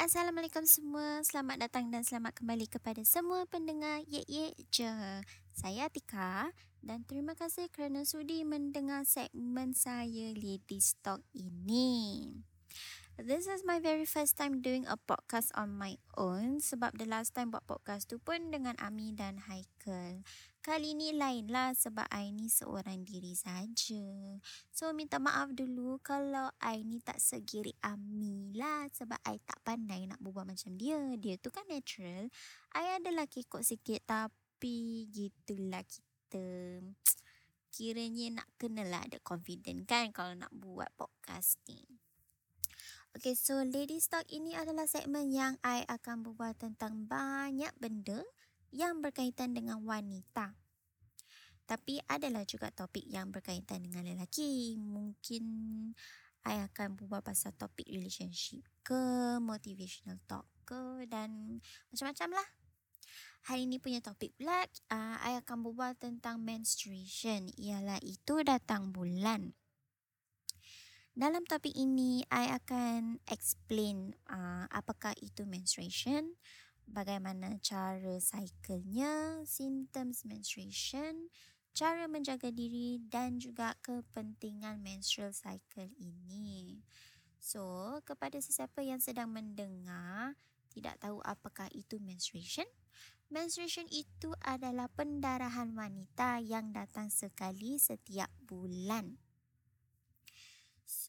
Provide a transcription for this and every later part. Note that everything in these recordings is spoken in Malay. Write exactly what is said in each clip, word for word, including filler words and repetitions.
Assalamualaikum semua. Selamat datang dan selamat kembali kepada semua pendengar Ye Ye Je. Saya Atika dan terima kasih kerana sudi mendengar segmen saya Ladies Talk ini. This is my very first time doing a podcast on my own, sebab the last time buat podcast tu pun dengan Ami dan Haikal. Kali ni lainlah sebab I ni seorang diri saja. So minta maaf dulu kalau I ni tak segiri Ami lah, sebab I tak pandai nak berbual macam dia. Dia tu kan natural. I adalah kekok sikit, tapi gitulah kita. Kiranya nak kenalah ada confident kan kalau nak buat podcast ni. Okay, so Ladies Talk ini adalah segmen yang I akan berbual tentang banyak benda yang berkaitan dengan wanita. Tapi adalah juga topik yang berkaitan dengan lelaki. Mungkin I akan berbual pasal topik relationship ke, motivational talk ke, dan macam-macam lah. Hari ni punya topik pula, uh, I akan berbual tentang menstruation, ialah itu datang bulan. Dalam topik ini, I akan explain uh, apakah itu menstruation, bagaimana cara cycle-nya, symptoms menstruation, cara menjaga diri dan juga kepentingan menstrual cycle ini. So, kepada sesiapa yang sedang mendengar, tidak tahu apakah itu menstruation. Menstruation itu adalah pendarahan wanita yang datang sekali setiap bulan.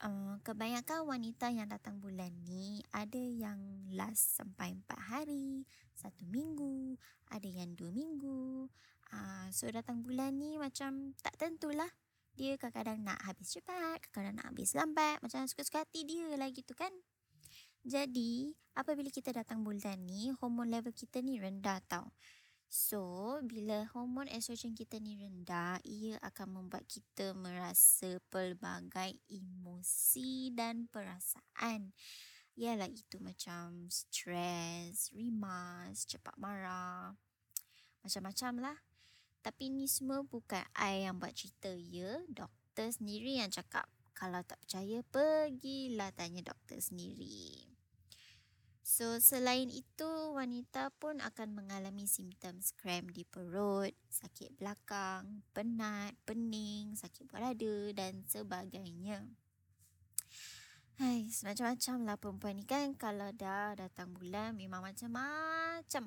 Uh, kebanyakan wanita yang datang bulan ni ada yang last sampai empat hari, satu minggu, ada yang dua minggu. uh, So datang bulan ni macam tak tentulah. Dia kadang-kadang nak habis cepat, kadang-kadang nak habis lambat, macam suka-suka hati dia lah gitu kan. Jadi apabila kita datang bulan ni, hormon level kita ni rendah tau. So, bila hormon estrogen kita ni rendah, ia akan membuat kita merasa pelbagai emosi dan perasaan. Ialah itu macam stres, rimas, cepat marah, macam-macam lah. Tapi ni semua bukan I yang buat cerita ya. Doktor sendiri yang cakap. Kalau tak percaya, pergilah tanya doktor sendiri. So, selain itu, wanita pun akan mengalami simptom kram di perut, sakit belakang, penat, pening, sakit buah dada dan sebagainya. Hai, macam-macam lah perempuan ni kan, kalau dah datang bulan memang macam-macam.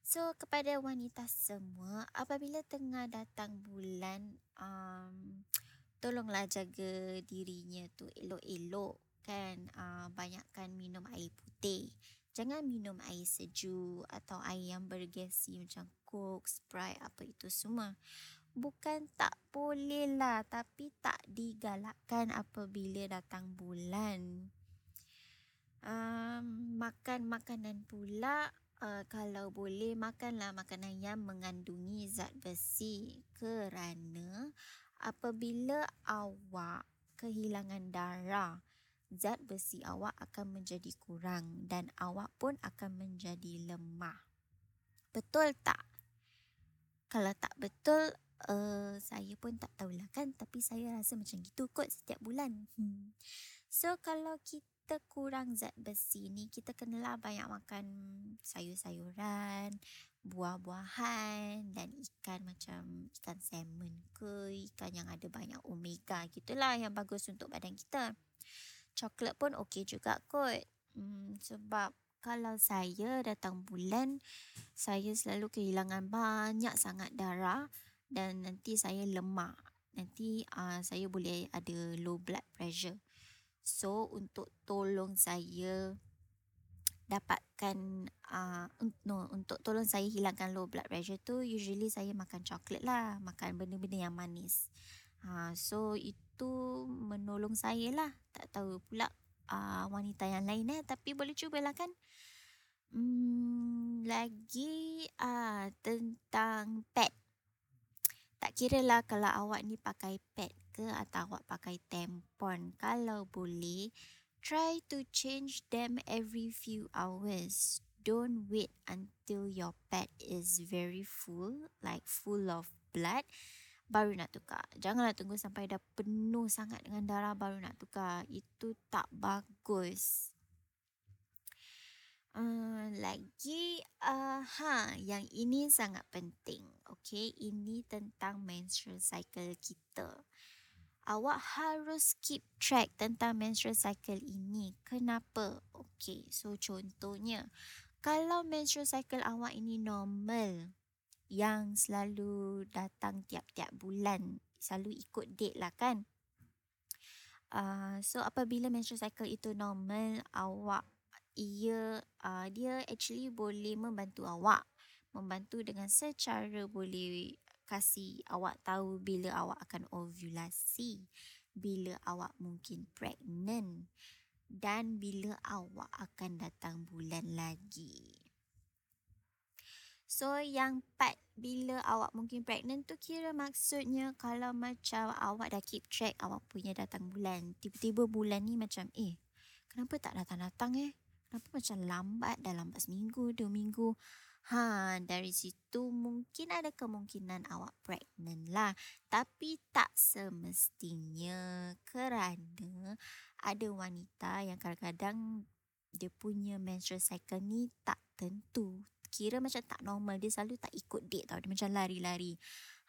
So, kepada wanita semua, apabila tengah datang bulan, um, tolonglah jaga dirinya tu elok-elok. Kan uh, banyakkan minum air putih. Jangan minum air sejuk atau air yang bergesi macam Coke, Sprite, apa itu semua. Bukan tak boleh lah, tapi tak digalakkan apabila datang bulan. um, Makan makanan pula, uh, kalau boleh makanlah makanan yang mengandungi zat besi. Kerana apabila awak kehilangan darah, zat besi awak akan menjadi kurang dan awak pun akan menjadi lemah. Betul tak? Kalau tak betul, uh, saya pun tak tahulah kan. Tapi saya rasa macam gitu kot setiap bulan. Hmm. So, kalau kita kurang zat besi ni, kita kenalah banyak makan sayur-sayuran, buah-buahan dan ikan macam ikan salmon ke, ikan yang ada banyak omega. Gitulah yang bagus untuk badan kita. Coklat pun okey juga kot. Hmm, sebab kalau saya datang bulan, saya selalu kehilangan banyak sangat darah dan nanti saya lemah. Nanti uh, saya boleh ada low blood pressure. So, untuk tolong saya dapatkan, uh, no, untuk tolong saya hilangkan low blood pressure tu, usually saya makan coklat lah, makan benda-benda yang manis. Uh, so, itu menolong saya lah. Tak tahu pula uh, wanita yang lain eh. Tapi boleh cubalah kan. Hmm, lagi uh, tentang pad. Tak kira lah kalau awak ni pakai pad ke atau awak pakai tampon. Kalau boleh, try to change them every few hours. Don't wait until your pad is very full, like full of blood, baru nak tukar. Janganlah tunggu sampai dah penuh sangat dengan darah baru nak tukar. Itu tak bagus. Uh, lagi, uh, ha, yang ini sangat penting. Okay, ini tentang menstrual cycle kita. Awak harus keep track tentang menstrual cycle ini. Kenapa? Okay, so contohnya, kalau menstrual cycle awak ini normal, yang selalu datang tiap-tiap bulan, selalu ikut date lah kan. Uh, so apabila menstrual cycle itu normal, awak ia uh, dia actually boleh membantu awak, membantu dengan secara boleh kasih awak tahu bila awak akan ovulasi, bila awak mungkin pregnant, dan bila awak akan datang bulan lagi. So yang part bila awak mungkin pregnant tu kira maksudnya kalau macam awak dah keep track awak punya datang bulan, tiba-tiba bulan ni macam eh kenapa tak datang-datang eh? Kenapa macam lambat, dah lambat seminggu, dua minggu. Ha, dari situ mungkin ada kemungkinan awak pregnant lah. Tapi tak semestinya kerana ada wanita yang kadang-kadang dia punya menstrual cycle ni tak tentu. Kira macam tak normal. Dia selalu tak ikut date tau. Dia macam lari-lari.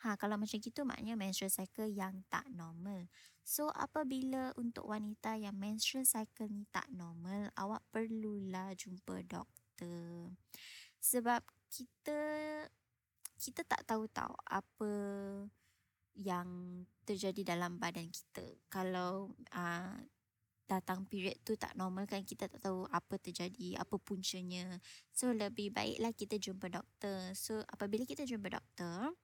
Ha, kalau macam gitu maknanya menstrual cycle yang tak normal. So apabila untuk wanita yang menstrual cycle ni tak normal, awak perlulah jumpa doktor. Sebab kita kita tak tahu tau apa yang terjadi dalam badan kita. Kalau uh, datang period tu tak normal kan, kita tak tahu apa terjadi, apa puncanya. So lebih baiklah kita jumpa doktor. So apabila kita jumpa doktor,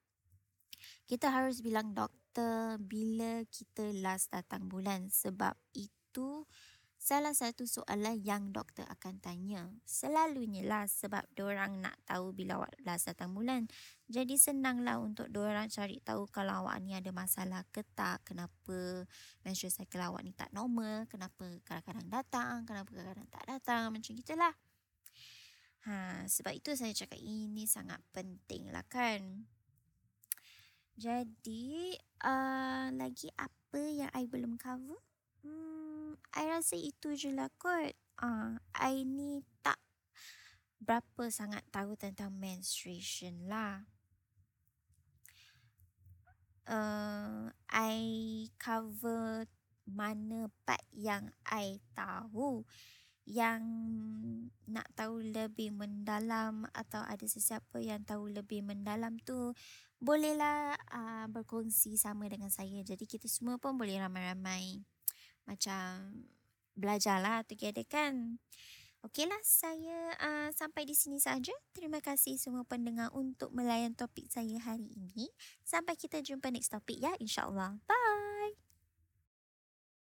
kita harus bilang doktor bila kita last datang bulan. Sebab itu salah satu soalan yang doktor akan tanya. Selalunya lah sebab diorang nak tahu bila awak last datang bulan. Jadi senanglah untuk diorang cari tahu kalau awak ni ada masalah ke tak. Kenapa menstrual cycle awak ni tak normal. Kenapa kadang-kadang datang. Kenapa kadang-kadang tak datang. Macam gitulah. Ha, sebab itu saya cakap ini sangat penting lah kan. Jadi, uh, lagi apa yang I belum cover? Hmm, I rasa itu je lah kot. Uh, I ni tak berapa sangat tahu tentang menstruation lah. Uh, I cover mana part yang I tahu. Yang nak tahu lebih mendalam atau ada sesiapa yang tahu lebih mendalam tu bolehlah uh, berkongsi sama dengan saya. Jadi kita semua pun boleh ramai-ramai macam belajarlah together kan. Okeylah, saya uh, sampai di sini saja. Terima kasih semua pendengar untuk melayan topik saya hari ini. Sampai kita jumpa next topik ya, insyaAllah. Bye.